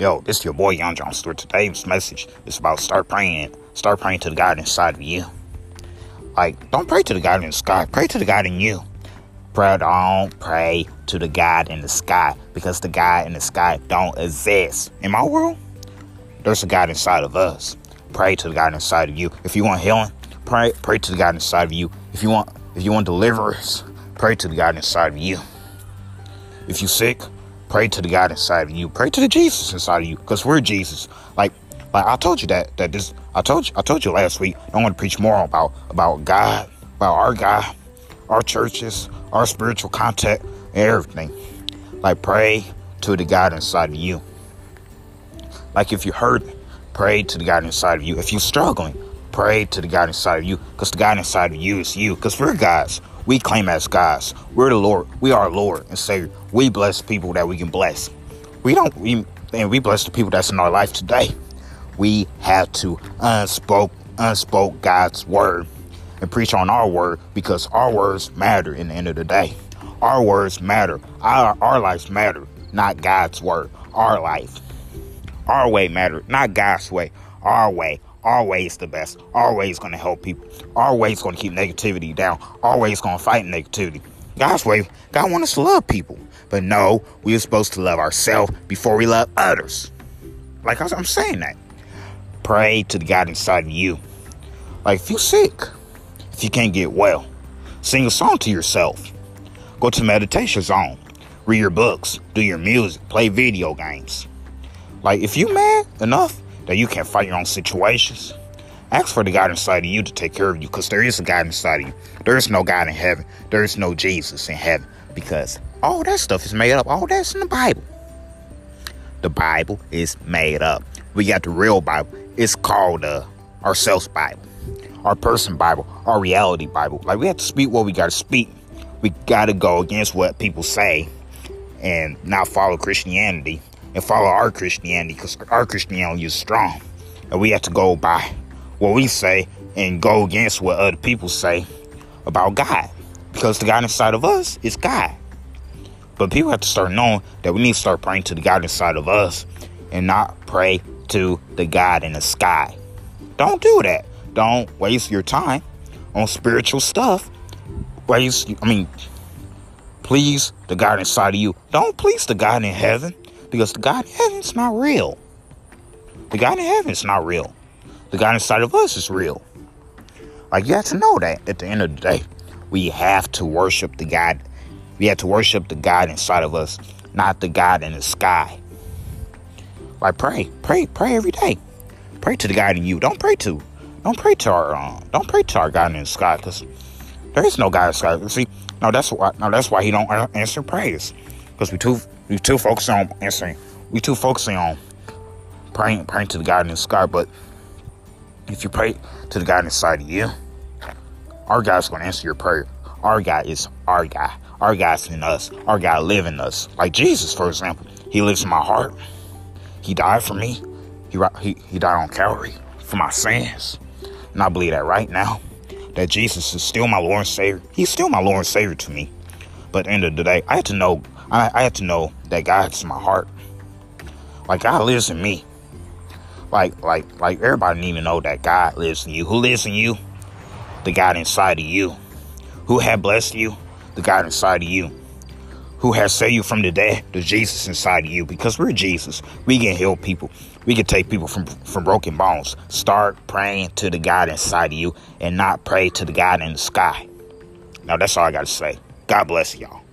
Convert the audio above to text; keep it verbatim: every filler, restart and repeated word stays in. Yo, this your boy, Young John Stewart. Today's message is about start praying. Start praying to the God inside of you. Like, don't pray to the God in the sky. Pray to the God in you. Pray, don't pray to the God in the sky, because the God in the sky don't exist. In my world, there's a God inside of us. Pray to the God inside of you. If you want healing, pray pray to the God inside of you. If you want if you want deliverance, pray to the God inside of you. If you're sick, pray to the God inside of you. Pray to the Jesus inside of you, because we're Jesus. Like, like I told you that that this I told you I told you last week. I want to preach more about about God, about our God, our churches, our spiritual contact, and everything. Like, pray to the God inside of you. Like, if you're hurt, pray to the God inside of you. If you're struggling, pray to the God inside of you, because the God inside of you is you. Because we're God's. We claim as God's. We're the Lord. We are Lord and Savior. We bless people that we can bless. We don't, we, and we bless the people that's in our life today. We have to unspoke, unspoke God's word and preach on our word, because our words matter in the end of the day. Our words matter. Our, our lives matter, not God's word. Our life. Our way matter, not God's way. Our way. Our way is the best. Our way is going to help people. Our way is going to keep negativity down. Our way is going to fight negativity. God's way, God wants us to love people. But no, we are supposed to love ourselves before we love others. Like, I'm saying that. Pray to the God inside of you. Like, if you're sick, if you can't get well, sing a song to yourself. Go to meditation zone. Read your books. Do your music. Play video games. Like, if you're mad enough that you can't fight your own situations, ask for the God inside of you to take care of you, because there is a God inside of you. There is no God in heaven. There is no Jesus in heaven, because all that stuff is made up. All that's in the Bible. The Bible is made up. We got the real Bible. It's called uh, our self Bible, our person Bible, our reality Bible. Like, we have to speak what we got to speak. We got to go against what people say and not follow Christianity. And follow our Christianity, because our Christianity is strong. And we have to go by what we say and go against what other people say about God, because the God inside of us is God. But people have to start knowing that we need to start praying to the God inside of us and not pray to the God in the sky. Don't do that. Don't waste your time on spiritual stuff. Waste, I mean, please the God inside of you. Don't please the God in heaven. Because the God in heaven is not real. The God in heaven is not real. The God inside of us is real. Like, you have to know that at the end of the day. We have to worship the God. We have to worship the God inside of us, not the God in the sky. Like, pray. Pray. Pray every day. Pray to the God in you. Don't pray to. Don't pray to our um, don't pray to our God in the sky, because there is no God in the sky. See, no, that's why no, that's why he don't answer prayers. Because we too we too focusing on answering, we too focusing on praying praying to the God in the sky. But if you pray to the God inside of you, our God's gonna answer your prayer. Our God is our God. Our God's in us. Our God lives in us. Like Jesus, for example, He lives in my heart. He died for me. He he he died on Calvary for my sins, and I believe that right now that Jesus is still my Lord and Savior. He's still my Lord and Savior to me. But at the end of the day, I have to know. I, I have to know that God's in my heart. Like, God lives in me. Like, like, like everybody need to know that God lives in you. Who lives in you? The God inside of you. Who had blessed you? The God inside of you. Who has saved you from the dead? The Jesus inside of you. Because we're Jesus. We can heal people. We can take people from, from broken bones. Start praying to the God inside of you and not pray to the God in the sky. Now, that's all I got to say. God bless y'all.